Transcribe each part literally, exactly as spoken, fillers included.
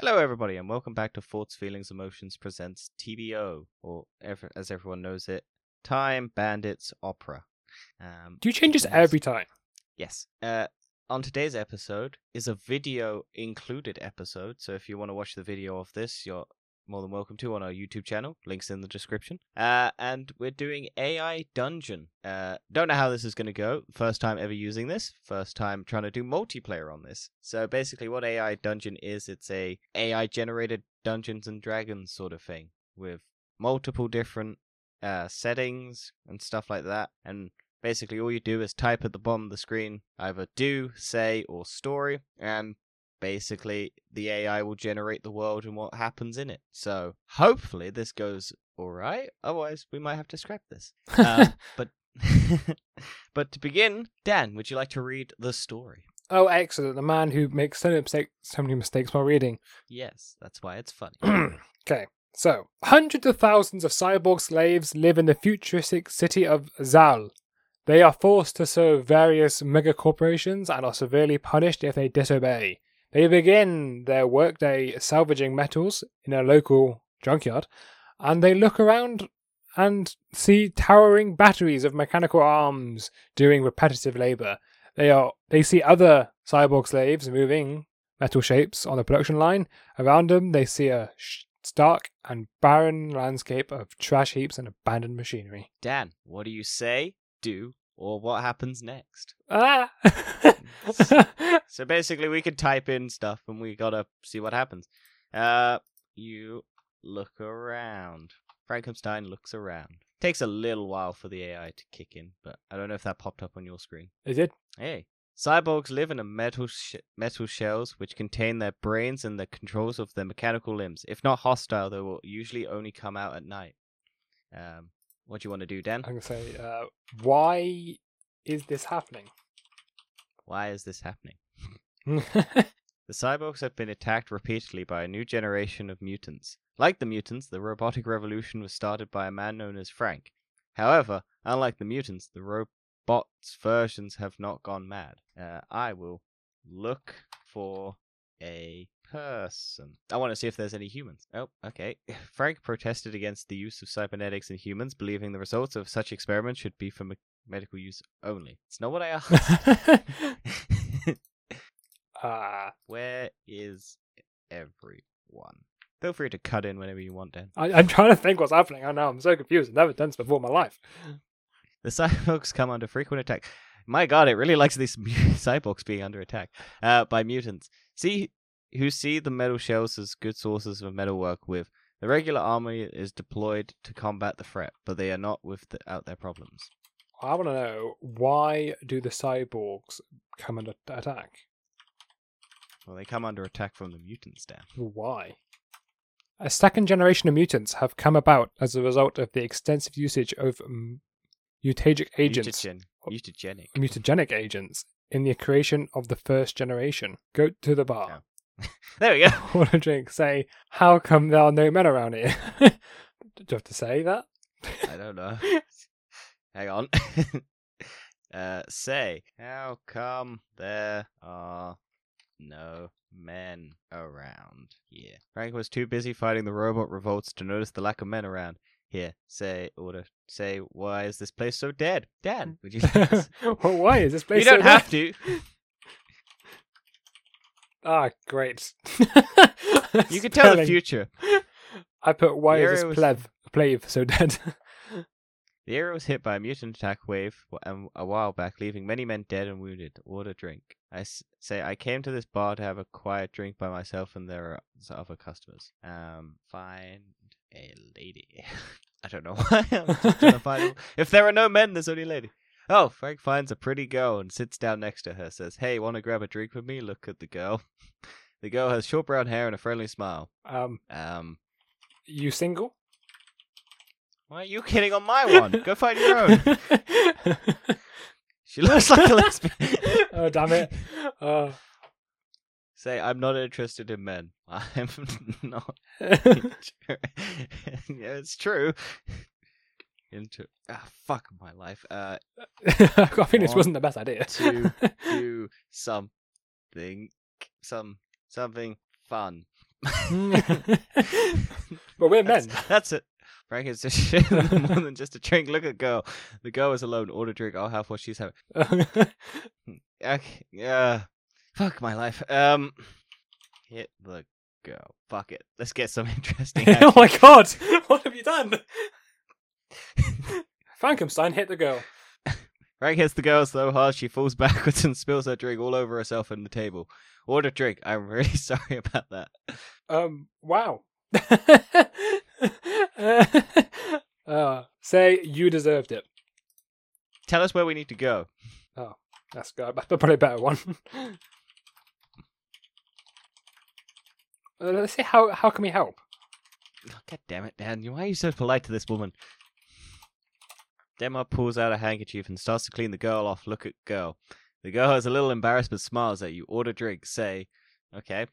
Hello everybody and welcome back to Thoughts, Feelings, Emotions presents T B O, or ever, as everyone knows it, Time Bandits Opera. Um, Do you change this every time? Yes. Uh, on today's episode is a video included episode, so if you want to watch the video of this, you're more than welcome to on our YouTube channel. Links in the description. Uh, and we're doing A I Dungeon. Uh, don't know how this is going to go. First time ever using this. First time trying to do multiplayer on this. So basically what A I Dungeon is, it's a A I generated Dungeons and Dragons sort of thing with multiple different uh, settings and stuff like that. And basically all you do is type at the bottom of the screen either do, say, or story, and basically the A I will generate the world and what happens in it. So hopefully this goes all right, otherwise we might have to scrap this. um, but but to begin, Dan, would you like to read the story? Oh, excellent. The man who makes so many mistakes, so many mistakes while reading. Yes, that's why it's funny. Okay. So, hundreds of thousands of cyborg slaves live in the futuristic city of Zal. They are forced to serve various megacorporations and are severely punished if they disobey. They begin their workday salvaging metals in a local junkyard, and they look around and see towering batteries of mechanical arms doing repetitive labour. They are they see other cyborg slaves moving metal shapes on the production line. Around them, they see a sh- stark and barren landscape of trash heaps and abandoned machinery. Dan, what do you say? Do, or what happens next? Ah! So basically we could type in stuff and we gotta see what happens. Uh, you look around. Frankenstein looks around. Takes a little while for the A I to kick in, but I don't know if that popped up on your screen. It did. Hey. Cyborgs live in a metal sh- metal shells which contain their brains and the controls of their mechanical limbs. If not hostile, they will usually only come out at night. Um, what do you want to do, Dan? I'm going to say, uh, why is this happening? Why is this happening? The cyborgs have been attacked repeatedly by a new generation of mutants. Like the mutants, the robotic revolution was started by a man known as Frank. However, unlike the mutants, the robots' versions have not gone mad. Uh, I will look for a person. I want to see if there's any humans. Oh, okay. Frank protested against the use of cybernetics in humans, believing the results of such experiments should be for me- medical use only. It's not what I asked. Uh, where is everyone? Feel free to cut in whenever you want, Dan. I, I'm trying to think what's happening. I know, I'm so confused. I've never done this before in my life. The cyborgs come under frequent attack. My god, it really likes these cyborgs being under attack uh, by mutants. See, who see the metal shells as good sources of metal work with. The regular army is deployed to combat the threat, but they are not without their problems. I want to know, why do the cyborgs come under attack? Well, they come under attack from the mutants, Dan. Why? A second generation of mutants have come about as a result of the extensive usage of um, mutagic agents. Mutagen- mutagenic. Mutagenic agents in the creation of the first generation. Go to the bar. Yeah. There we go. I want to drink. Say, how come there are no men around here? Do you have to say that? I don't know. Hang on. uh, say, how come there are no men around here? Frank was too busy fighting the robot revolts to notice the lack of men around here. Say, order, say, why is this place so dead? Dan, would you Well, why is this place so dead? You don't have to. Ah, great. You can tell the future. I put, why is this pleb, pleb so dead? The area was hit by a mutant attack wave a while back, leaving many men dead and wounded. Order drink. I s- say, I came to this bar to have a quiet drink by myself and there are other customers. Um, find a lady. I don't know why. I'm just trying to find... If there are no men, there's only a lady. Oh, Frank finds a pretty girl and sits down next to her. Says, hey, want to grab a drink with me? Look at the girl. The girl has short brown hair and a friendly smile. Um, um, you single? Why are you kidding on my one? Go find your own. She looks like a lesbian. Oh, damn it. Oh. Say, I'm not interested in men. I'm not. Inter- yeah, it's true. Into ah, fuck my life. Uh, I think this wasn't the best idea. To do something, some something fun. But we're men. That's, that's it. Frank is just shit more than just a drink. Look at girl. The girl is alone. Order drink. I'll have what she's having. Okay. Yeah. Fuck my life. Um. Hit the girl. Fuck it. Let's get some interesting. Oh my god! What have you done? Frankenstein hit the girl. Frank hits the girl so hard she falls backwards and spills her drink all over herself and the table. Order drink. I'm really sorry about that. Um. Wow. uh, say you deserved it. Tell us where we need to go. Oh, that's good. That's probably a better one. uh, let's see how how can we help. Oh, God damn it, Dan! Why are you so polite to this woman? Demar pulls out a handkerchief and starts to clean the girl off. Look at girl. The girl is a little embarrassed but smiles at you. Order drink. Say, okay.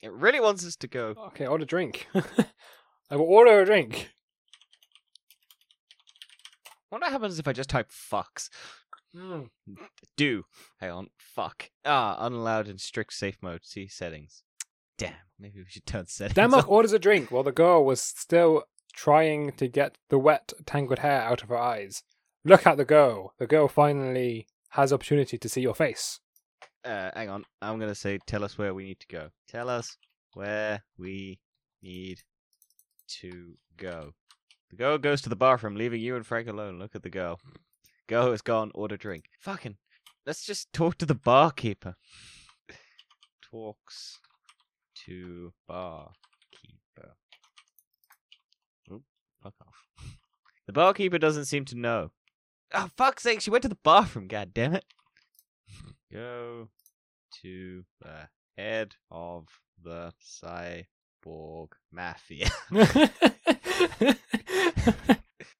It really wants us to go. Okay, order drink. I will order a drink. What happens if I just type fucks? Mm. Do. Hang on. Fuck. Ah, unallowed in strict safe mode. See settings. Damn. Maybe we should turn settings. Damok orders a drink while the girl was still trying to get the wet, tangled hair out of her eyes. Look at the girl. The girl finally has opportunity to see your face. Uh, hang on. I'm going to say, tell us where we need to go. Tell us where we need to go. The girl goes to the bathroom, leaving you and Frank alone. Look at the girl. Girl is gone. Order drink. Fucking. Let's just talk to the barkeeper. Talks to barkeeper. Oop, fuck off. The barkeeper doesn't seem to know. Oh, fuck's sake. She went to the bathroom. God damn it. Go to the head of the cyborg mafia.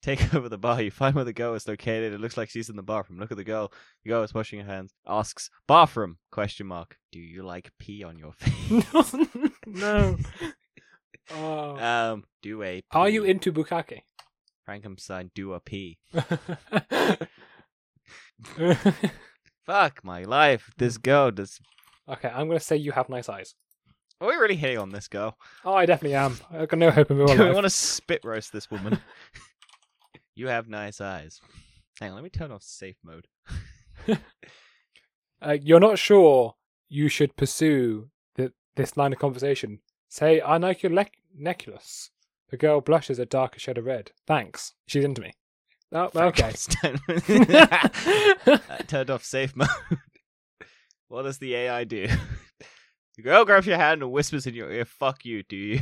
Take over the bar. You find where the girl is located. It looks like she's in the bathroom. Look at the girl. The girl is washing her hands. Asks, bathroom? Question mark. Do you like pee on your face? No. Oh. Um. Do a. Pee. Are you into bukkake? Frankenstein. Do a pee. Fuck my life. This girl does. Okay, I'm going to say you have nice eyes. Are we really hitting on this girl? Oh, I definitely am. I've got no hope in my life. Do we want to spit roast this woman? You have nice eyes. Hang on, let me turn off safe mode. uh, you're not sure you should pursue the, this line of conversation. Say, I like your le- necklace. The girl blushes a darker shade of red. Thanks. She's into me. Oh, okay. Turned off safe mode. What does the A I do? The girl grabs your hand and whispers in your ear, fuck you, do you?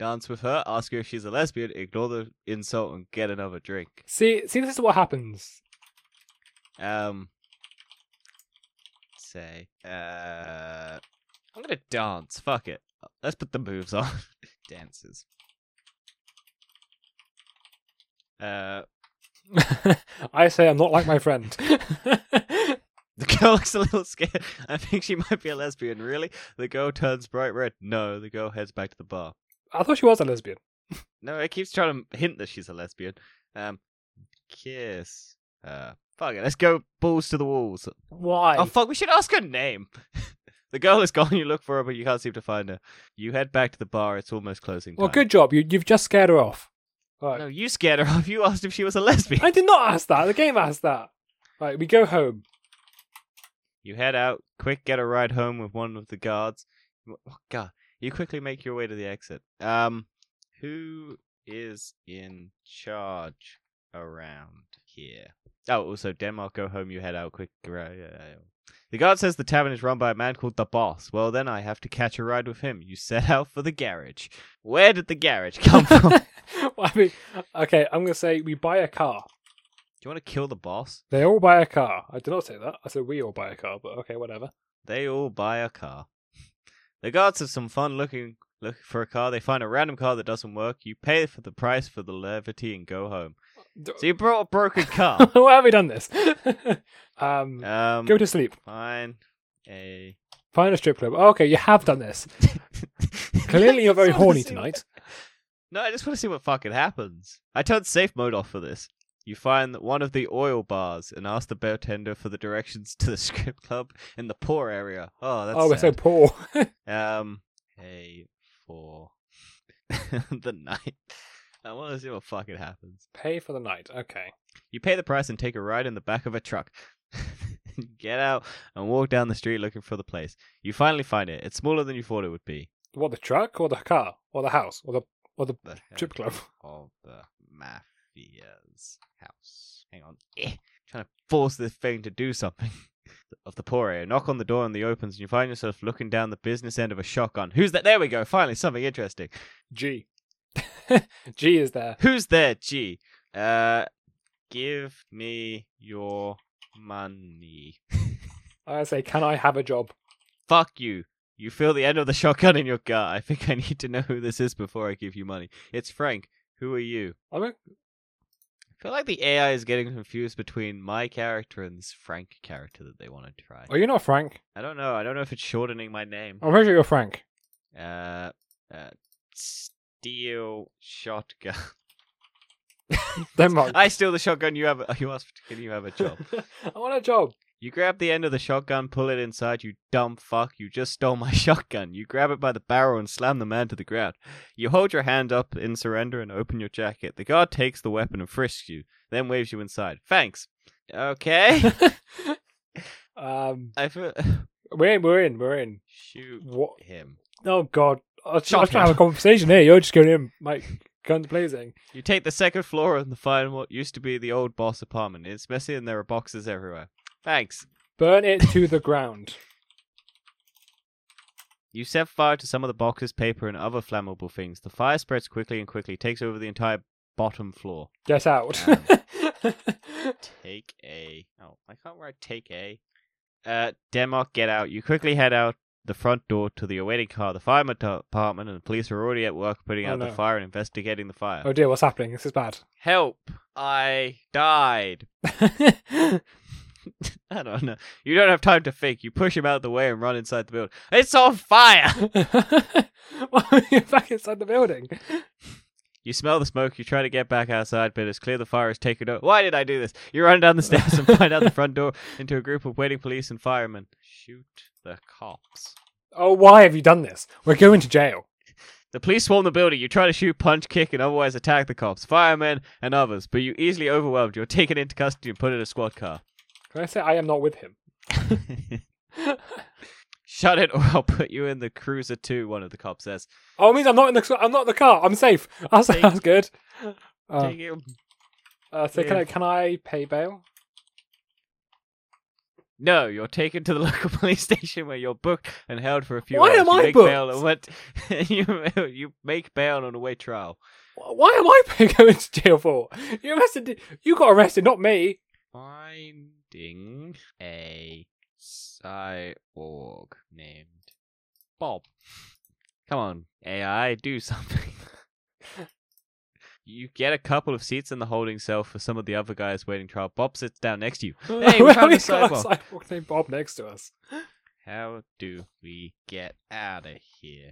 Dance with her, ask her if she's a lesbian, ignore the insult and get another drink. See, see, this is what happens. Um, say, uh, I'm gonna dance, fuck it. Let's put the moves on. Dances. Uh, I say I'm not like my friend. The girl looks a little scared. I think she might be a lesbian, really? The girl turns bright red. No, the girl heads back to the bar. I thought she was a lesbian. No, it keeps trying to hint that she's a lesbian. Um, kiss. Uh, fuck it, let's go balls to the walls. Why? Oh fuck, we should ask her name. The girl is gone, you look for her, but you can't seem to find her. You head back to the bar, it's almost closing time. Well, good job, you, you've just scared her off. Right. No, you scared her off. You asked if she was a lesbian. I did not ask that. The game asked that. Right, we go home. You head out. Quick, get a ride home with one of the guards. Oh, God. You quickly make your way to the exit. Um, who is in charge around here? Oh, also, Denmark, go home. You head out quick. The guard says the tavern is run by a man called the Boss. Well, then I have to catch a ride with him. You set out for the garage. Where did the garage come from? Well, I mean, okay, I'm going to say we buy a car. Do you want to kill the boss? They all buy a car. I did not say that. I said we all buy a car, but okay, whatever. They all buy a car. The guards have some fun looking, looking for a car. They find a random car that doesn't work. You pay for the price for the levity and go home. D- so you brought a broken car. Why have we done this? um, um, go to sleep. Find a... Find a strip club. Oh, okay, you have done this. Clearly you're very horny tonight. No, I just want to see what fucking happens. I turned safe mode off for this. You find one of the oil bars and ask the bartender for the directions to the strip club in the poor area. Oh, that's oh, we're sad. So poor. um, a for the night. I want to see what fucking happens. Pay for the night. Okay. You pay the price and take a ride in the back of a truck. Get out and walk down the street looking for the place. You finally find it. It's smaller than you thought it would be. What, the truck or the car or the house or the or the, the strip club? Of the mafia's house. Hang on. Eh. Trying to force this thing to do something. Of the poor area. Knock on the door and the opens and you find yourself looking down the business end of a shotgun. Who's that? There we go. Finally, something interesting. G. G is there. Who's there, G? Uh, give me your money. I say, can I have a job? Fuck you. You feel the end of the shotgun in your gut. I think I need to know who this is before I give you money. It's Frank. Who are you? I'm a... I feel like the A I is getting confused between my character and this Frank character that they want to try. Oh, you're not Frank. I don't know. I don't know if it's shortening my name. I'm pretty sure you're Frank. Uh, uh, steal shotgun. Denmark. I steal the shotgun. You have. A, you ask. Can you have a job? I want a job. You grab the end of the shotgun, pull it inside, you dumb fuck. You just stole my shotgun. You grab it by the barrel and slam the man to the ground. You hold your hand up in surrender and open your jacket. The guard takes the weapon and frisks you, then waves you inside. Thanks. Okay. um, I feel... We're in, we're in, we're in. Shoot what? Him. Oh, God. I was trying to have a conversation here. You're just going in, Mike. Guns blazing. You take the second floor and find what used to be the old boss apartment. It's messy and there are boxes everywhere. Thanks. Burn it to the ground. You set fire to some of the boxes, paper, and other flammable things. The fire spreads quickly and quickly, takes over the entire bottom floor. Get out. Um, take a... Oh, I can't write take a. Uh, Denmark, get out. You quickly head out the front door to the awaiting car. The fire department and the police are already at work putting oh, out no. the fire and investigating the fire. Oh dear, what's happening? This is bad. Help. I died. I don't know. You don't have time to think. You push him out of the way and run inside the building. It's on fire! Why are you back inside the building? You smell the smoke. You try to get back outside, but it's clear the fire is taken over. Why did I do this? You run down the stairs and find out the front door into a group of waiting police and firemen. Shoot the cops. Oh, why have you done this? We're going to jail. The police swarm the building. You try to shoot, punch, kick, and otherwise attack the cops, firemen, and others, but you're easily overwhelmed. You're taken into custody and put in a squad car. Can I say I am not with him? Shut it, or I'll put you in the cruiser too. One of the cops says. Oh, it means I'm not in the. I'm not in the car. I'm safe. That's, take, that's good. Uh, take it. Uh, so yeah. can I? Can I pay bail? No, you're taken to the local police station where you're booked and held for a few Why hours. Why am you I make booked? Bail and went, you you make bail on a way trial. Why am I going to jail for? You arrested. You got arrested, not me. Finding a cyborg named Bob. Come on, A I, do something. You get a couple of seats in the holding cell for some of the other guys waiting trial. Bob sits down next to you. Hey, we found a cyborg. Got a cyborg named Bob next to us. How do we get out of here?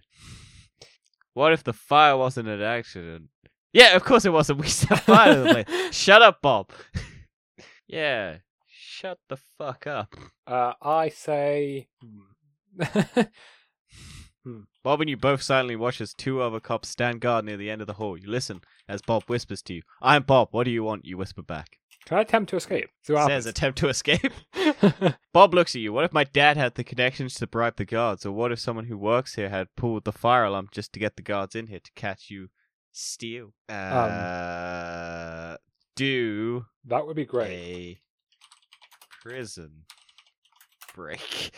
What if the fire wasn't an accident? Yeah, of course it wasn't. We set fire to the place. Shut up, Bob. Yeah, shut the fuck up. Uh, I say... Bob and you both silently watch as two other cops stand guard near the end of the hall. You listen as Bob whispers to you. I'm Bob, what do you want? You whisper back. Can I attempt to escape? Says attempt to escape? Bob looks at you. What if my dad had the connections to bribe the guards? Or what if someone who works here had pulled the fire alarm just to get the guards in here to catch you steal? Uh... Um... Do that would be great. A prison break.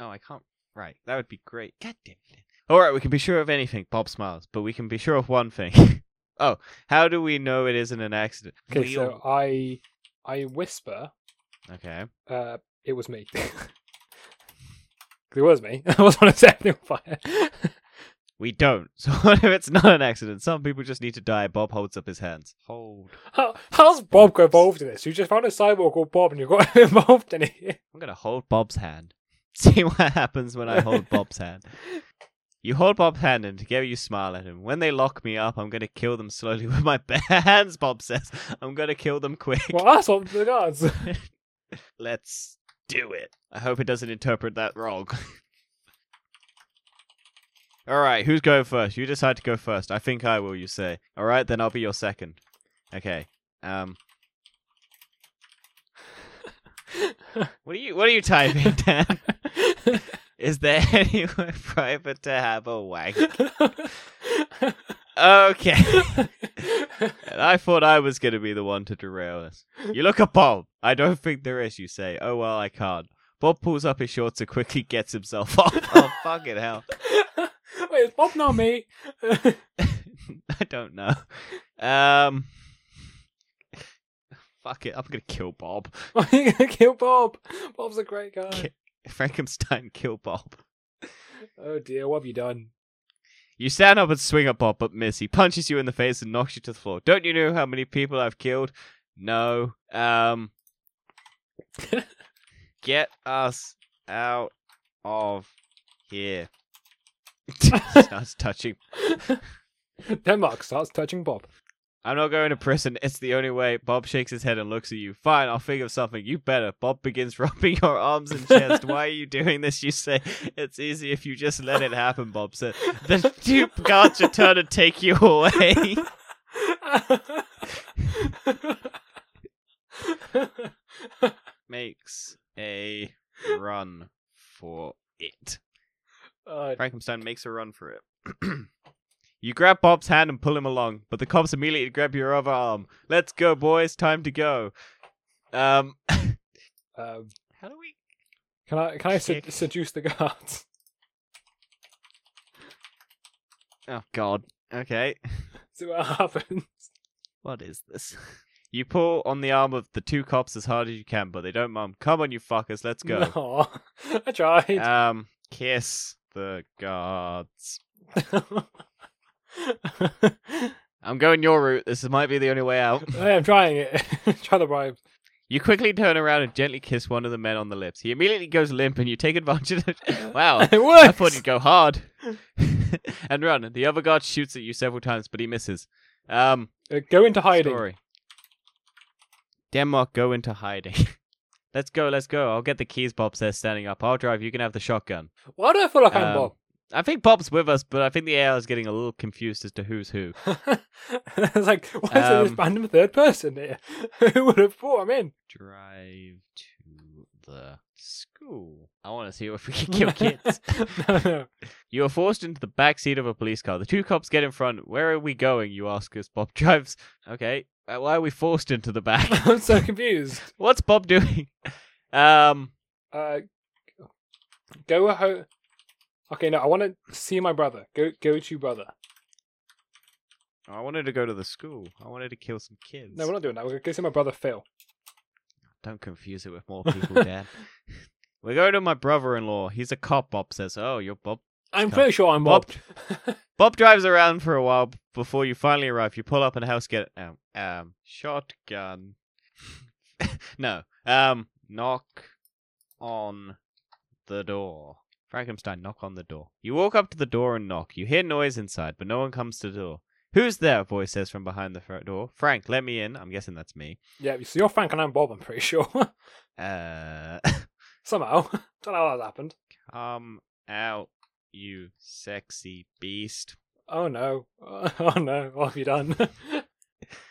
Oh, I can't. Right, that would be great. God damn it! All right, we can be sure of anything. Bob smiles, but we can be sure of one thing. Oh, how do we know it isn't an accident? Okay, we so all... I, I whisper. Okay. Uh, it was me. It was me. I was on a setting fire. We don't. So what if it's not an accident? Some people just need to die. Bob holds up his hands. Hold. How, how's Bob got involved in this? You just found a cyborg called Bob and you got him involved in it. I'm going to hold Bob's hand. See what happens when I hold Bob's hand. You hold Bob's hand and together you smile at him. When they lock me up, I'm going to kill them slowly with my bare hands, Bob says. I'm going to kill them quick. Well, that's on the guards. Let's do it. I hope it doesn't interpret that wrong. All right, who's going first? You decide to go first. I think I will, you say. All right, then I'll be your second. Okay. Um. What are you What are you typing, Dan? Is there anywhere private to have a wank? Okay. And I thought I was going to be the one to derail us. You look at Bob. I don't think there is, you say. Oh, well, I can't. Bob pulls up his shorts and quickly gets himself off. Oh, fucking hell. Wait, is Bob not me? I don't know. Um... Fuck it, I'm gonna kill Bob. Why are you gonna kill Bob? Bob's a great guy. Ki- Frankenstein, kill Bob. Oh dear, what have you done? You stand up and swing at Bob, but miss. He punches you in the face and knocks you to the floor. Don't you know how many people I've killed? No. Um... Get us out of here. Starts touching... Denmark starts touching Bob. I'm not going to prison. It's the only way. Bob shakes his head and looks at you. Fine, I'll think of something. You better. Bob begins rubbing your arms and chest. Why are you doing this? You say. It's easy if you just let it happen, Bob said. The two guards return and take you away. Makes a run for it. Uh, Frankenstein makes a run for it. You grab Bob's hand and pull him along, but the cops immediately grab your other arm. Let's go, boys. Time to go. Um, um how do we? Can I can I sed- seduce the guards? Oh God. Okay. See what happens. What is this? You pull on the arm of the two cops as hard as you can, but they don't mum. Come on, you fuckers. Let's go. No, I tried. Um, kiss the guards. I'm going your route. This might be the only way out. I'm trying it. Try the bribe. You quickly turn around and gently kiss one of the men on the lips. He immediately goes limp and you take advantage of it. Wow. It works. I thought he'd go hard. And run. The other guard shoots at you several times, but he misses. Um, uh, go into hiding. Story. Denmark, go into hiding. Let's go, let's go. I'll get the keys, Bob says, standing up. I'll drive. You can have the shotgun. Why do I feel like um, I'm Bob? I think Bob's with us, but I think the A I is getting a little confused as to who's who. It's like, why is um, there this random third person here? Who would have thought? I'm in. Drive to the school. I want to see if we can kill kids. no, no. You are forced into the back seat of a police car. The two cops get in front. Where are we going? You ask us. Bob drives. Okay. Why are we forced into the back? I'm so confused. What's Bob doing? Um. Uh. Go home. Okay, no, I want to see my brother. Go go to brother. I wanted to go to the school. I wanted to kill some kids. No, we're not doing that. We're going to go see my brother, Phil. Don't confuse it with more people, Dad. We're going to my brother-in-law. He's a cop, Bob says. Oh, you're Bob. I'm pretty sure I'm Bob. Bob, Bob drives around for a while before you finally arrive. You pull up in a house, get um, um shotgun. No. Um, knock on the door. Frankenstein, knock on the door. You walk up to the door and knock. You hear noise inside, but no one comes to the door. Who's there? A voice says from behind the front door. Frank, let me in. I'm guessing that's me. Yeah, so you're Frank and I'm Bob, I'm pretty sure. uh, Somehow. Don't know how that happened. Come out, you sexy beast. Oh, no. Oh, no. What have you done?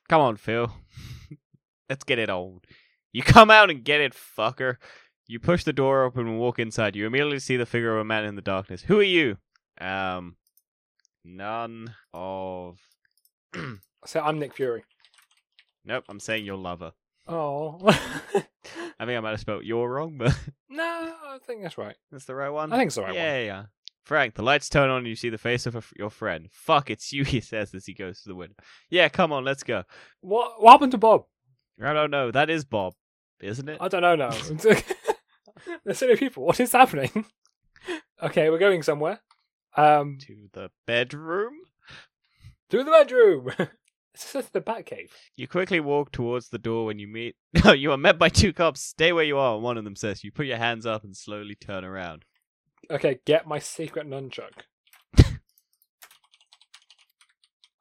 Come on, Phil. Let's get it on. You come out and get it, fucker. You push the door open and walk inside. You immediately see the figure of a man in the darkness. Who are you? Um, none of... So I'm Nick Fury. Nope, I'm saying your lover. Oh. I think I might have spelled your wrong, but... No, I think that's right. That's the right one? I think it's the right yeah, one. Yeah, yeah. Frank, the lights turn on and you see the face of a, your friend. Fuck, it's you, he says as he goes to the window. Yeah, come on, let's go. What, what happened to Bob? I don't know. That is Bob, isn't it? I don't know now. There's so many people. What is happening? Okay, we're going somewhere. Um, to the bedroom? To the bedroom! This is the Batcave. You quickly walk towards the door when you meet... No, you are met by two cops. Stay where you are, and one of them says. You put your hands up and slowly turn around. Okay, get my secret nunchuck.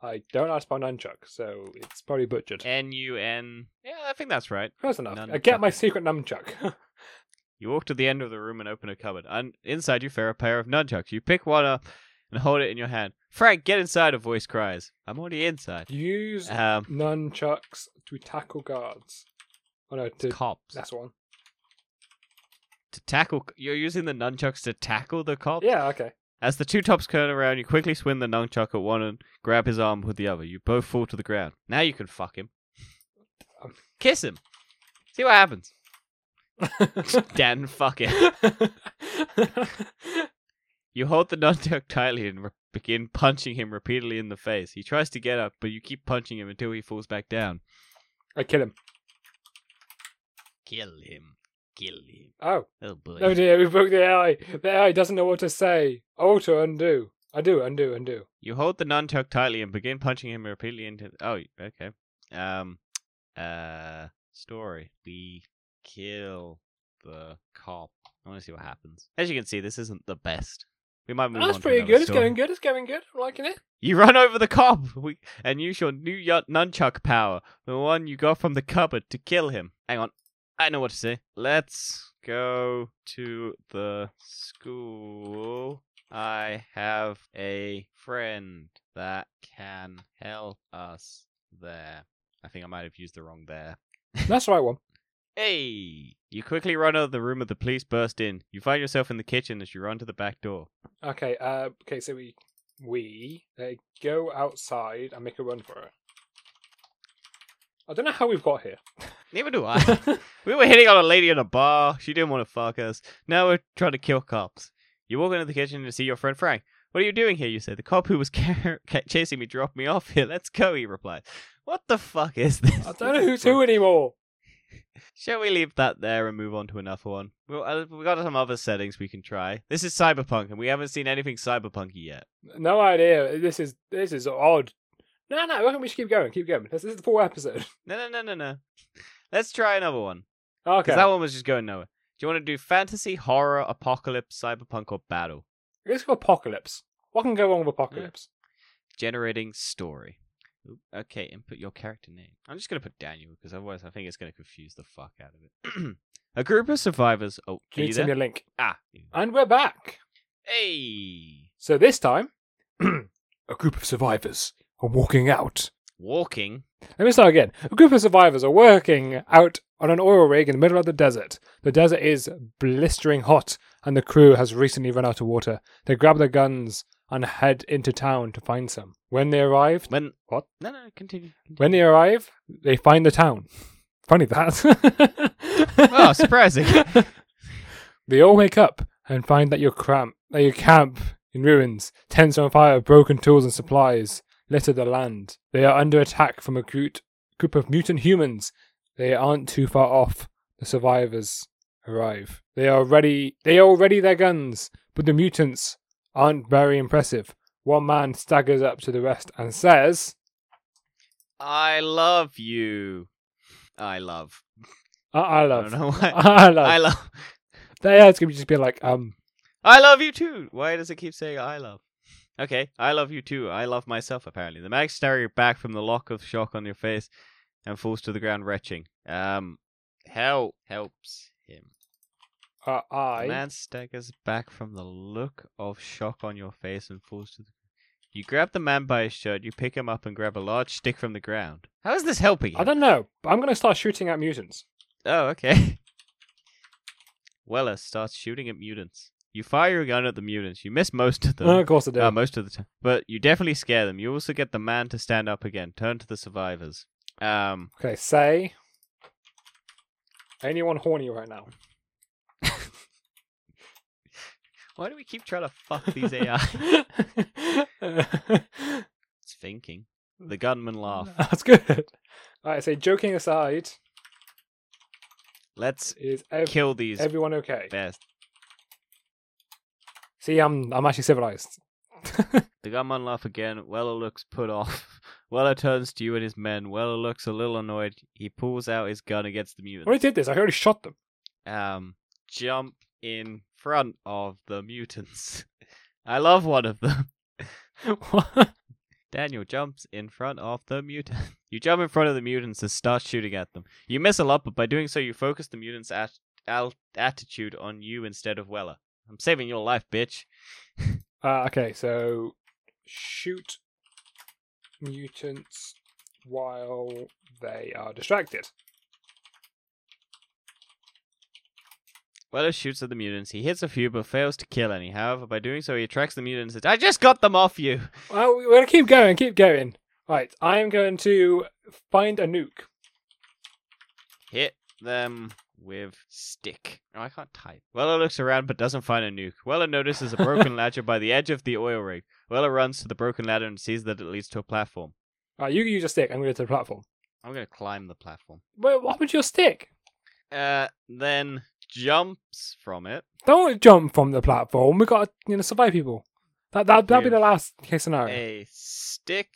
I don't ask about nunchuck, so it's probably butchered. N U N... Yeah, I think that's right. Close enough. Nunchuck. I get my secret nunchuck. You walk to the end of the room and open a cupboard. And inside you fare a pair of nunchucks. You pick one up and hold it in your hand. Frank, get inside, a voice cries. I'm already inside. Use um, nunchucks to tackle guards. Oh no, to... Cops. That's one. To tackle... You're using the nunchucks to tackle the cops? Yeah, okay. As the two tops turn around, you quickly swing the nunchuck at one and grab his arm with the other. You both fall to the ground. Now you can fuck him. Kiss him. See what happens. Dan, fuck it. You hold the nunchuck tightly and re- begin punching him repeatedly in the face. He tries to get up, but you keep punching him until he falls back down. I kill him. Kill him. Kill him. Oh. Oh, boy. Oh, dear. We broke the A I. The A I doesn't know what to say. Auto undo. I do, undo, undo. You hold the nunchuck tightly and begin punching him repeatedly into... The- oh, okay. Um. Uh. Story. We kill the cop. I want to see what happens. As you can see, this isn't the best. We might move oh, that's on pretty to good. It's story. going good. It's going good. I'm liking it. You run over the cop we, and use your new y- nunchuck power, the one you got from the cupboard, to kill him. Hang on. I know what to say. Let's go to the school. I have a friend that can help us there. I think I might have used the wrong there. That's the right one. Hey! You quickly run out of the room and the police burst in. You find yourself in the kitchen as you run to the back door. Okay, uh, okay, so we we uh, go outside and make a run for it. I don't know how we've got here. Neither do I. We were hitting on a lady in a bar. She didn't want to fuck us. Now we're trying to kill cops. You walk into the kitchen to see your friend Frank. What are you doing here, you say? The cop who was ca- chasing me dropped me off here. Let's go, he replied. What the fuck is this? I don't know who's who anymore. Shall we leave that there and move on to another one? Well, uh, we got some other settings we can try. This is cyberpunk, and we haven't seen anything cyberpunky yet. No idea. This is this is odd. No, no. I think we should keep going. Keep going. This, this is the full episode. No, no, no, no, no. Let's try another one. Okay. Because that one was just going nowhere. Do you want to do fantasy, horror, apocalypse, cyberpunk, or battle? Let's go apocalypse. What can go wrong with apocalypse? Yeah. Generating story. Okay, and put your character name. I'm just going to put Daniel, because otherwise I think it's going to confuse the fuck out of it. A group of survivors... Oh, are you there? Your link. Ah. And we're back. Hey. So this time, a group of survivors are walking out. Walking? Let me start again. A group of survivors are working out on an oil rig in the middle of the desert. The desert is blistering hot, and the crew has recently run out of water. They grab their guns and head into town to find some. When they arrive... When... What? No, no, continue. continue. When they arrive, they find the town. Funny that. Oh, surprising. They all wake up and find that your, cramp, that your camp in ruins, tents on fire, broken tools and supplies litter the land. They are under attack from a group, group of mutant humans. They aren't too far off. The survivors arrive. They are ready. They all ready their guns, but the mutants... aren't very impressive. One man staggers up to the rest and says, I love you. I love. I, I love. I don't know why. I love. I love. Yeah, it's going to just be like, um. I love you too. Why does it keep saying I love? Okay, I love you too. I love myself, apparently. The mag stares back from the lock of shock on your face and falls to the ground retching. Um, help helps him. Uh, I... The man staggers back from the look of shock on your face and falls to the... You grab the man by his shirt, you pick him up and grab a large stick from the ground. How is this helping you? I don't know, but I'm going to start shooting at mutants. Oh, okay. Weller starts shooting at mutants. You fire your gun at the mutants. You miss most of them. Oh, of course I do. Uh, most of the time. But you definitely scare them. You also get the man to stand up again. Turn to the survivors. Um. Okay, say... Anyone horny right now? Why do we keep trying to fuck these A I? It's thinking. The gunman laugh. That's good. Alright, so joking aside. Let's is ev- kill these. Everyone okay? Bears. See, I'm I'm actually civilized. The gunman laugh again. Weller looks put off. Weller turns to you and his men. Weller looks a little annoyed. He pulls out his gun against the mutants. Well, he did this. I already shot them. Um, jump in front of the mutants. I love one of them. What? Daniel jumps in front of the mutant. You jump in front of the mutants and start shooting at them. You miss a lot, but by doing so, you focus the mutants' at- al- attitude on you instead of Weller. I'm saving your life, bitch. Uh, okay, so shoot mutants while they are distracted. Weller shoots at the mutants. He hits a few but fails to kill any. However, by doing so, he attracts the mutants. I just got them off you! Well, we're going to keep going, keep going. Right, I am going to find a nuke. Hit them with stick. Oh, I can't type. Weller looks around but doesn't find a nuke. Weller notices a broken ladder by the edge of the oil rig. Weller runs to the broken ladder and sees that it leads to a platform. All right, you use a stick. I'm going to the platform. I'm going to climb the platform. Well, what would your stick? Uh, then... jumps from it. Don't jump from the platform. We've got to, you know, survive people. That, that, that'll be the last case scenario. A stick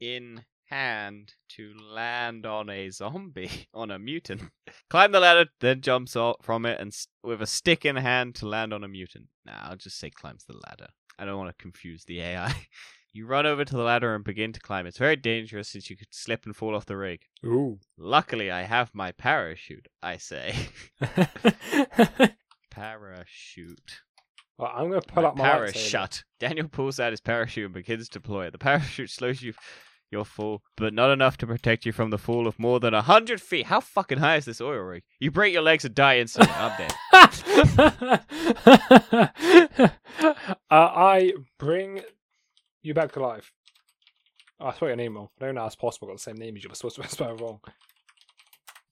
in hand to land on a zombie, on a mutant. Climb the ladder, then jumps from it and st- with a stick in hand to land on a mutant. Nah, I'll just say climbs the ladder. I don't want to confuse the A I. You run over to the ladder and begin to climb. It's very dangerous since you could slip and fall off the rig. Ooh. Luckily, I have my parachute, I say. Parachute. Well, I'm going to pull my up my parachute. Daniel pulls out his parachute and begins to deploy it. The parachute slows you your fall, but not enough to protect you from the fall of more than one hundred feet. How fucking high is this oil rig? You break your legs and die instantly. I'm dead. uh, I bring... you back to life. Oh, I spelled your name wrong. I don't know how it's possible. I got the same name as you. But supposed to spell it wrong.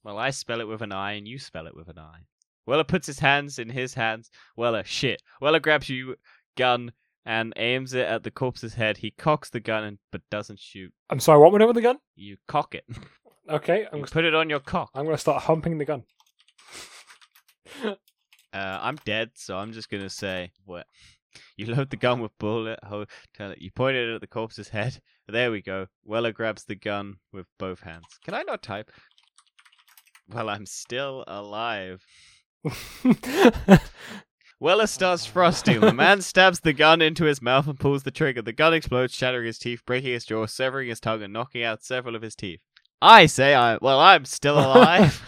Well, I spell it with an I, and you spell it with an I. Weller puts his hands in his hands. Weller, shit. Weller grabs your gun and aims it at the corpse's head. He cocks the gun, and, but doesn't shoot. I'm sorry, what would I do with the gun? You cock it. Okay. I'm you gonna... put it on your cock. I'm going to start humping the gun. uh, I'm dead, so I'm just going to say... what? You load the gun with bullet hole. You point it at the corpse's head. There we go. Weller grabs the gun with both hands. Can I not type? Well, I'm still alive. Weller starts thrusting. The man stabs the gun into his mouth and pulls the trigger. The gun explodes, shattering his teeth, breaking his jaw, severing his tongue, and knocking out several of his teeth. I say, I well, I'm still alive.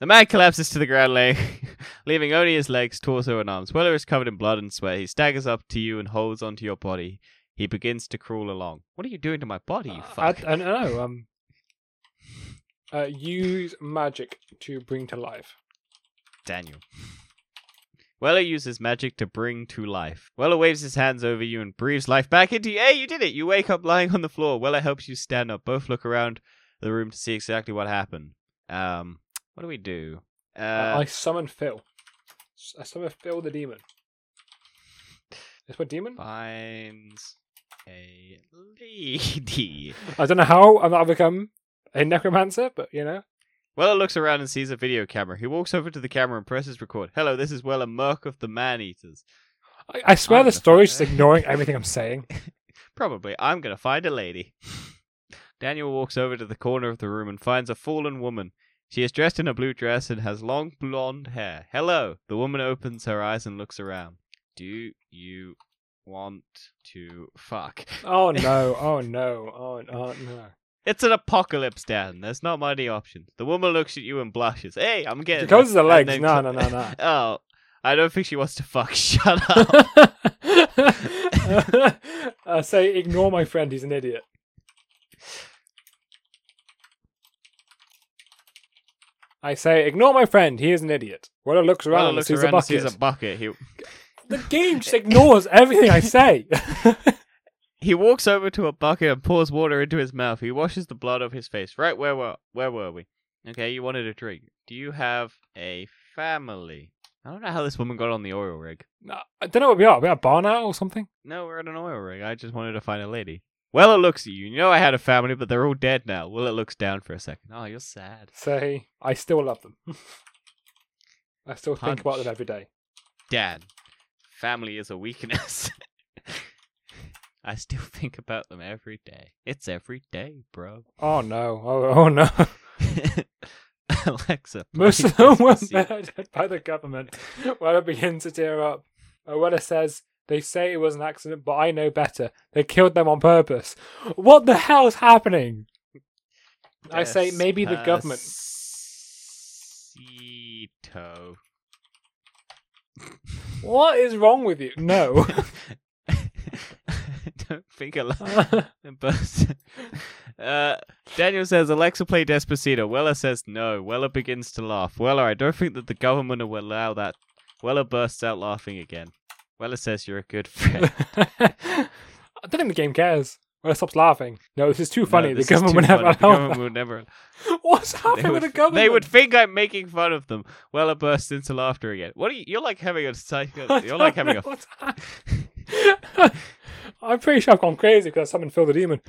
The man collapses to the ground, laying, leaving only his legs, torso, and arms. Weller is covered in blood and sweat. He staggers up to you and holds onto your body. He begins to crawl along. What are you doing to my body, you uh, fuck? I, I don't know. Um, uh, use magic to bring to life. Daniel. Weller uses magic to bring to life. Weller waves his hands over you and breathes life back into you. Hey, you did it! You wake up lying on the floor. Weller helps you stand up. Both look around the room to see exactly what happened. Um... What do we do? Uh, I summon Phil. I summon Phil the demon. Is what demon? Finds a lady. I don't know how I've become a necromancer, but you know. Weller looks around and sees a video camera. He walks over to the camera and presses record. Hello, this is Weller Murk of the Man-Eaters. I, I swear I'm the story's just ignoring everything I'm saying. Probably. I'm going to find a lady. Daniel walks over to the corner of the room and finds a fallen woman. She is dressed in a blue dress and has long blonde hair. Hello. The woman opens her eyes and looks around. Do you want to fuck? Oh, no. Oh, no. Oh, oh no. It's an apocalypse, Dan. There's not many options. The woman looks at you and blushes. Hey, I'm getting... She goes to the legs. Then... No, no, no, no. Oh, I don't think she wants to fuck. Shut up. uh, say, ignore my friend. He's an idiot. I say, ignore my friend. He is an idiot. Weller looks around, Weller looks and, sees around and sees a bucket. He... The game just ignores everything I say. He walks over to a bucket and pours water into his mouth. He washes the blood off his face. Right, where were where were we? Okay, you wanted a drink. Do you have a family? I don't know how this woman got on the oil rig. No, I don't know what we are. Are we at a bar now or something? No, we're at an oil rig. I just wanted to find a lady. Weller looks at you. You know I had a family, but they're all dead now. Weller looks down for a second. Oh, you're sad. Say, I still love them. I still Punch. think about them every day. Dad, family is a weakness. I still think about them every day. It's every day, bro. Oh, no. Oh, oh no. Alexa, most of them were murdered by the government. Weller begins to tear up. Weller says... They say it was an accident, but I know better. They killed them on purpose. What the hell is happening? Despacito. I say maybe the government. What is wrong with you? No. Don't think aloud. But uh, Daniel says, Alexa, play Despacito. Weller says no. Weller begins to laugh. Weller, I don't think that the government will allow that. Weller bursts out laughing again. Weller says you're a good friend. I don't think the game cares. Weller stops laughing. No, this is too funny. No, the government would never. The government would never. What's happening would, with the government? They would think I'm making fun of them. Weller bursts into laughter again. What are you? You're like having a psycho. You're like having a. What's I'm pretty sure I've gone crazy because I summoned Phil the Demon.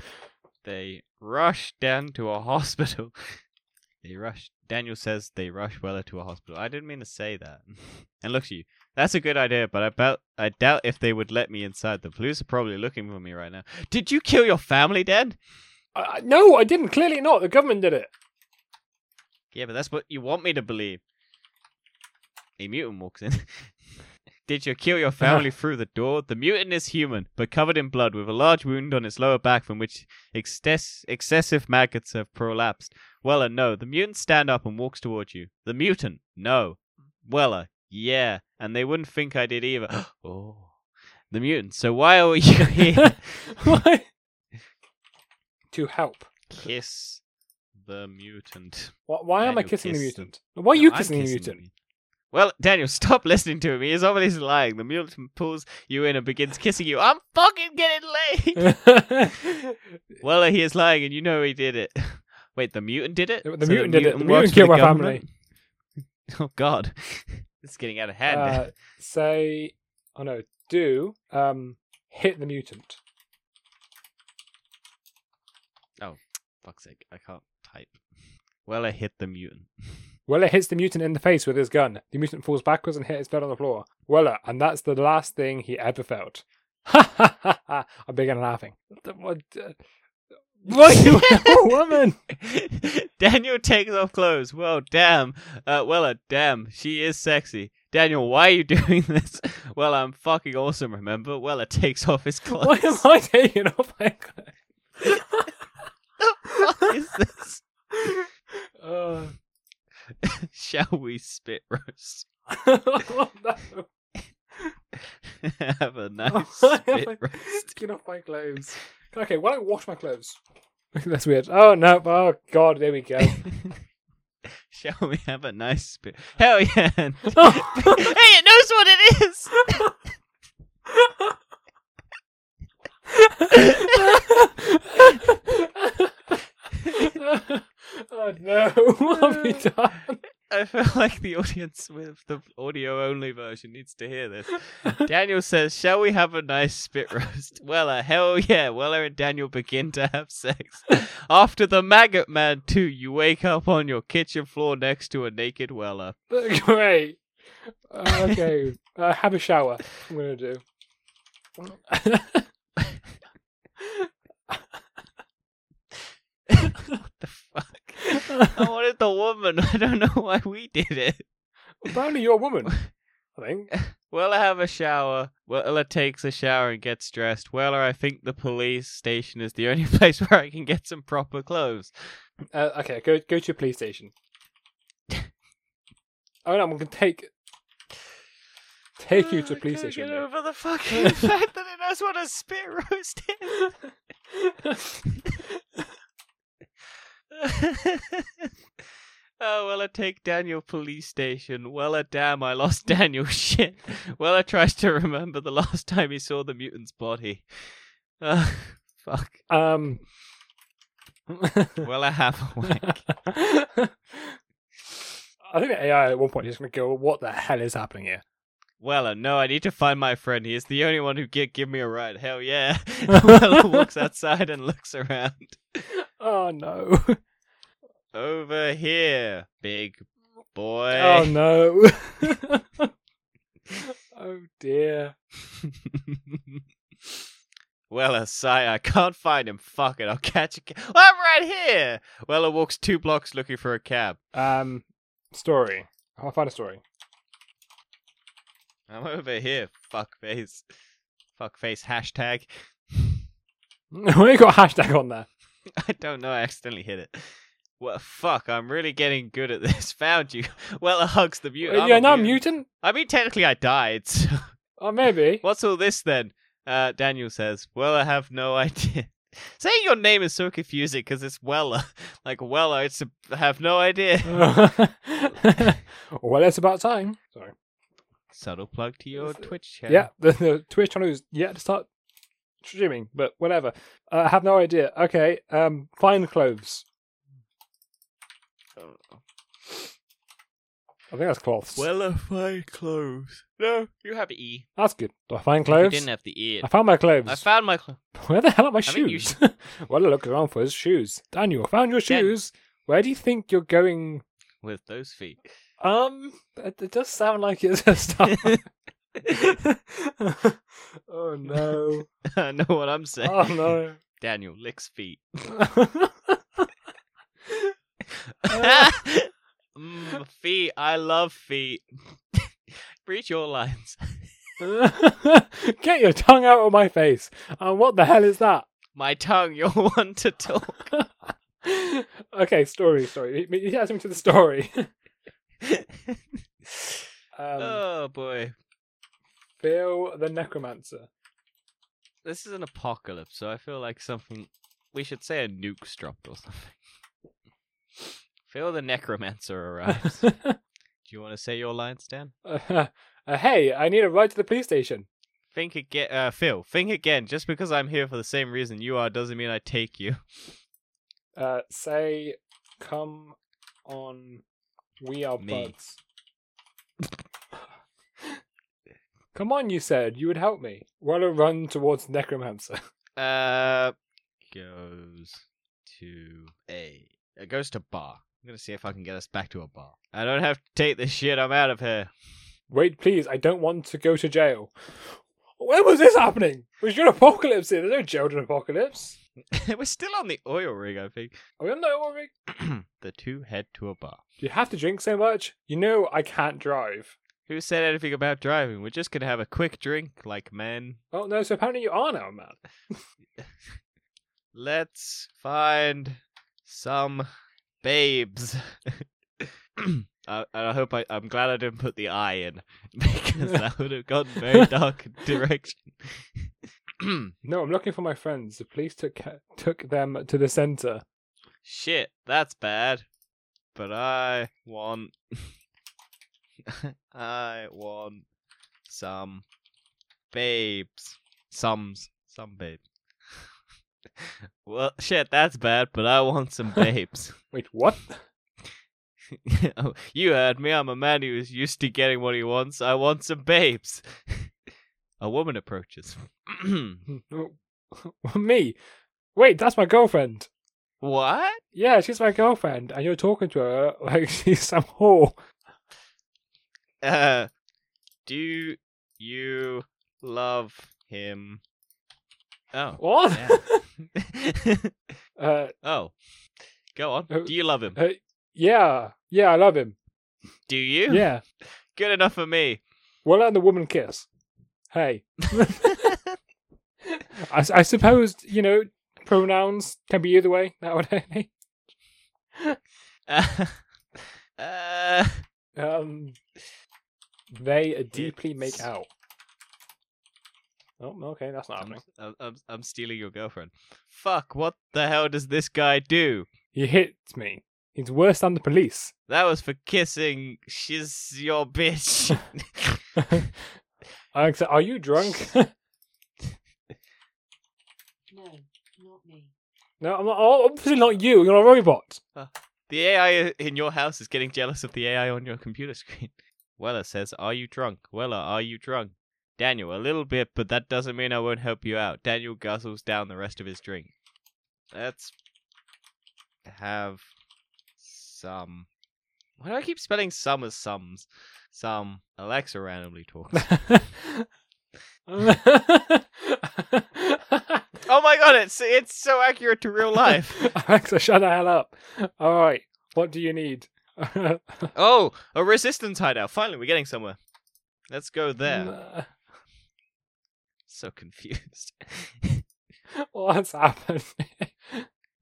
They rush Dan to a hospital. They rush. Daniel says they rush Weller to a hospital. I didn't mean to say that. And look at you. That's a good idea, but I bet I doubt if they would let me inside. The police are probably looking for me right now. Did you kill your family, Dan? Uh, no, I didn't. Clearly not. The government did it. Yeah, but that's what you want me to believe. A mutant walks in. Did you kill your family through the door? The mutant is human, but covered in blood, with a large wound on its lower back from which exces- excessive maggots have prolapsed. Weller, no. The mutant stand up and walks towards you. The mutant, no. Weller, yeah. And they wouldn't think I did either. Oh. The mutant, so why are you here? Why? To help. Kiss the mutant. Why, why am I kissing kiss the mutant? Them. Why are no, you kissing, kissing the mutant? The... Well, Daniel, stop listening to him. He is obviously lying. The mutant pulls you in and begins kissing you. I'm fucking getting laid! Well, he is lying, and you know he did it. Wait, the mutant did it? The, the so mutant the did mutant it. The mutant killed my family. Oh, God. It's getting out of hand. Uh, say, oh no, do um, hit the mutant. Oh, fuck's sake. I can't type. Well, I hit the mutant. Weller hits the mutant in the face with his gun. The mutant falls backwards and hits blood on the floor. Weller, and that's the last thing he ever felt. Ha ha ha ha! I began laughing. What? What? You woman! Daniel takes off clothes. Well, damn. Uh, Weller, damn. She is sexy. Daniel, why are you doing this? Well, I'm fucking awesome, remember? Weller takes off his clothes. Why am I taking off my clothes? What the fuck is this? Uh... Shall we spit roast? Oh, no. Have a nice oh, spit I... roast. Get off my clothes. Okay, why don't I wash my clothes? That's weird. Oh, no. Oh, God. There we go. Shall we have a nice spit? Hell yeah. Oh. Hey, it knows what it is. Oh, no. What have we done? I feel like the audience with the audio-only version needs to hear this. Daniel says, shall we have a nice spit roast? Weller, hell yeah. Weller and Daniel begin to have sex. After the Maggot Man two, you wake up on your kitchen floor next to a naked Weller. Great. Uh, okay. Uh, have a shower. I'm going to do. What the fuck? I wanted the woman. I don't know why we did it. Apparently you're a woman, I think. Weller have a shower. Weller takes a shower and gets dressed. Weller, I think the police station is the only place where I can get some proper clothes. Uh, okay, go go to a police station. Oh no, I'm going to take... Take you to a police station. Get over the fucking fact that it knows what a spit roast is. Oh, Weller take Daniel police station. Weller, damn, I lost Daniel. Shit. Weller tries to remember the last time he saw the mutant's body. Uh, fuck. Um. Weller have a wank. I think the A I at one point is going to go, what the hell is happening here? Weller, no, I need to find my friend. He is the only one who can give me a ride. Hell yeah. Weller walks outside and looks around. Oh, no. Over here, big boy. Oh, no. Oh, dear. Weller, sigh, I can't find him. Fuck it, I'll catch a cab. Well, I'm right here. Weller walks two blocks looking for a cab. Um, story. I'll find a story. I'm over here, fuckface. Fuckface hashtag. Why you got hashtag on there? I don't know, I accidentally hit it. What fuck, I'm really getting good at this. Found you. Well, it hugs the mutant. Yeah, now I'm mutant. I mean, technically I died, so... Or maybe. What's all this then? Uh, Daniel says, well, I have no idea. Saying your name is so confusing because it's Weller. Like, Weller, it's a, I have no idea. Well, it's about time. Sorry. Subtle plug to your Twitch channel. Yeah, the, the Twitch channel is yet to start streaming, but whatever. Uh, I have no idea. Okay, um, find clothes. Oh. I think that's cloths. Well, I find clothes. No, you have E. That's good. Do I find clothes? You didn't have the E. I found my clothes. I found my clothes. Where the hell are my I shoes? You... well, I looked around for his shoes. Daniel, I found your shoes. Dan... Where do you think you're going? With those feet. Um, it, it does sound like it's a start. Oh, no. I know what I'm saying. Oh, no. Daniel licks feet. uh... Mm, feet, I love feet. Breach your lines. Get your tongue out of my face. And uh, what the hell is that? My tongue, you're one to talk. Okay, story, story. He has me to the story. um, oh boy. Phil the Necromancer. This is an apocalypse, so I feel like something... We should say a nuke's dropped or something. Phil the Necromancer arrives. Do you want to say your lines, Dan? Uh, uh, hey, I need a ride to the police station. Think again, uh, Phil. Think again. Just because I'm here for the same reason you are doesn't mean I take you. Uh, say, come on, we are Me. buds. Come on, you said you would help me. Well, I run towards the Necromancer. Uh, goes to a. It goes to bar. I'm going to see if I can get us back to a bar. I don't have to take this shit. I'm out of here. Wait, please. I don't want to go to jail. When was this happening? Was your apocalypse here? There's no jail in apocalypse. We're still on the oil rig, I think. Are we on the oil rig? The two head to a bar. Do you have to drink so much? You know I can't drive. Who said anything about driving? We're just going to have a quick drink, like men. Oh, no. So apparently you are now, man. Let's find... some babes. I, I hope I, I'm glad I didn't put the I in, because that would have gone very dark direction. No, I'm looking for my friends. The police took took them to the center. Shit, that's bad. But I want, I want some babes. Some's some babes. Well, shit, that's bad, but I want some babes. Wait, what? You heard me. I'm a man who is used to getting what he wants. I want some babes. A woman approaches. Me? Wait, that's my girlfriend. What? Yeah, she's my girlfriend, and you're talking to her like she's some whore. Uh, do you love him? Oh. What? Yeah. uh, oh. Go on. Uh, Do you love him? Uh, yeah. Yeah, I love him. Do you? Yeah. Good enough for me. Well, and the woman kiss. Hey. I, I suppose, you know, pronouns can be either way. That would I uh, uh, Um. They deeply make out. Oh, okay, that's not I'm, happening. I'm, I'm stealing your girlfriend. Fuck, what the hell does this guy do? He hits me. He's worse than the police. That was for kissing. She's your bitch. Are you drunk? No, not me. No, I'm not, obviously not you. You're a robot. Uh, the A I in your house is getting jealous of the A I on your computer screen. Weller says, are you drunk? Weller, are you drunk? Daniel, a little bit, but that doesn't mean I won't help you out. Daniel guzzles down the rest of his drink. Let's have some. Why do I keep spelling some as sums? Some. Alexa randomly talks. Oh my god, it's it's so accurate to real life. Alexa, shut the hell up. All right, what do you need? Oh, a resistance hideout. Finally, we're getting somewhere. Let's go there. Nah. So confused. What's happened?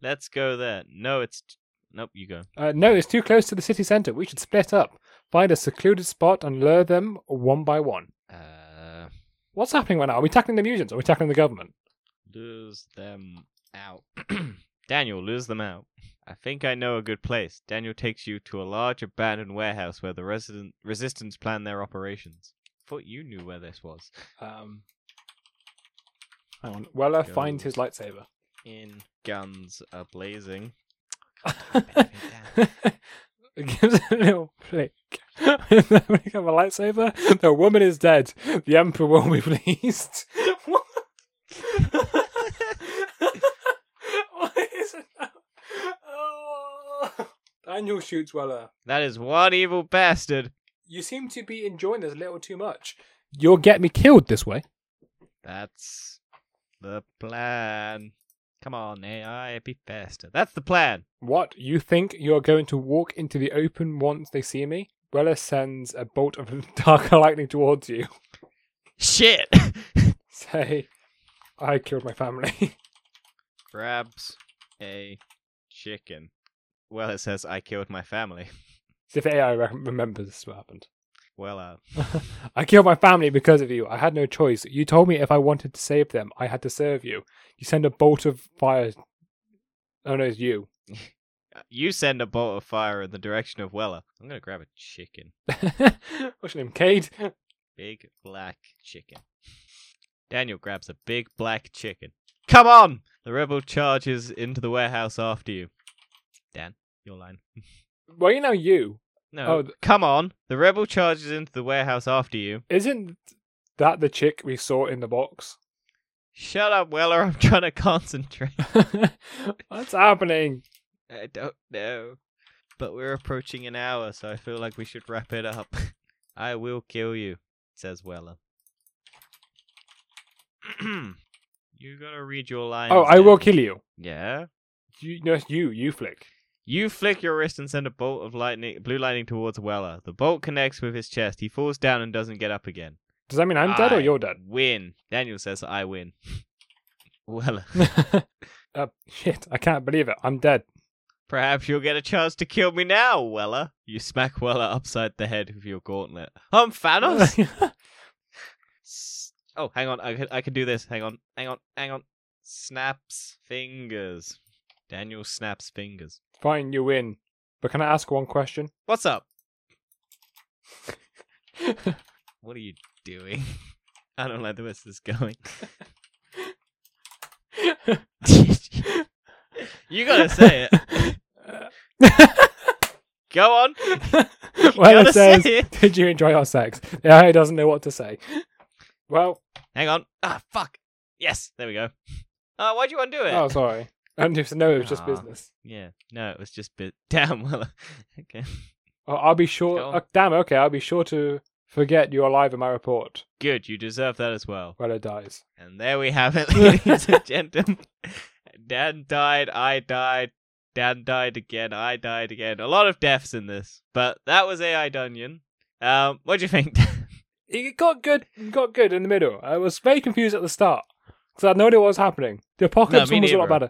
Let's go there. No, it's... T- nope, you go. Uh, no, it's too close to the city centre. We should split up. Find a secluded spot and lure them one by one. Uh, What's happening right now? Are we tackling the mutants? Are we tackling the government? Lose them out. Daniel, lose them out. I think I know a good place. Daniel takes you to a large abandoned warehouse where the resident resistance plan their operations. I thought you knew where this was. Um, hang on. Weller Go finds his lightsaber. In guns are blazing. God, it gives it a little flick. If they become a lightsaber, the woman is dead. The emperor will be pleased. What? What is it now? Oh. Daniel shoots Weller. That is one evil bastard. You seem to be enjoying this a little too much. You'll get me killed this way. That's the plan. Come on, A I, be faster. That's the plan. What? You think you're going to walk into the open once they see me? Weller sends a bolt of dark lightning towards you. Shit! Say, I killed my family. Grabs a chicken. Weller says, I killed my family. See if A I re- remembers this is what happened. Well, uh... I killed my family because of you. I had no choice. You told me if I wanted to save them, I had to serve you. You send a bolt of fire. Oh, no, it's you. You send a bolt of fire in the direction of Weller. I'm going to grab a chicken. What's your name, Cade? Big black chicken. Daniel grabs a big black chicken. Come on! The rebel charges into the warehouse after you. Dan, your line. Well, you know you. No, oh, th- come on. The rebel charges into the warehouse after you. Isn't that the chick we saw in the box? Shut up, Weller. I'm trying to concentrate. What's happening? I don't know. But we're approaching an hour, so I feel like we should wrap it up. I will kill you, says Weller. You gotta read your lines. Oh, I now. will kill you. Yeah? You, no, it's you. You flick. You flick your wrist and send a bolt of lightning, blue lightning towards Weller. The bolt connects with his chest. He falls down and doesn't get up again. Does that mean I'm I dead or you're dead? Win. Daniel says I win. Weller. uh, shit, I can't believe it. I'm dead. Perhaps you'll get a chance to kill me now, Weller. You smack Weller upside the head with your gauntlet. I'm Thanos. Oh, hang on. I, I can do this. Hang on. Hang on. Hang on. Snaps fingers. Daniel snaps fingers. Fine, you win. But can I ask one question? What's up? What are you doing? I don't like the way this is going. You gotta say it. Go on. You Weller says, say it. Did you enjoy our sex? Yeah, he doesn't know what to say. Well. Hang on. Ah, fuck. Yes, there we go. Uh, why'd you undo it? Oh, sorry. And if no, it was just Aww. business. Yeah, no, it was just bit. Damn, Weller. Okay. Well, I'll be sure. Oh, damn, okay, I'll be sure to forget you're alive in my report. Good, you deserve that as well. Weller dies. And there we have it, ladies and gentlemen. Dan died, I died, Dan died again, I died again. A lot of deaths in this, but that was A I Dungeon. Um, what do you think? It got good. It got good in the middle. I was very confused at the start. Because I had no idea what was happening. The apocalypse no, was a lot better.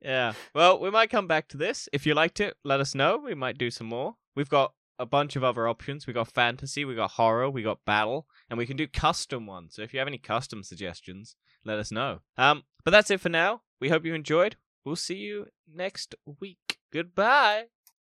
Yeah. Well, we might come back to this. If you liked it, let us know. We might do some more. We've got a bunch of other options. We got fantasy, we got horror, we got battle, and we can do custom ones. So if you have any custom suggestions, let us know. Um, but that's it for now. We hope you enjoyed. We'll see you next week. Goodbye.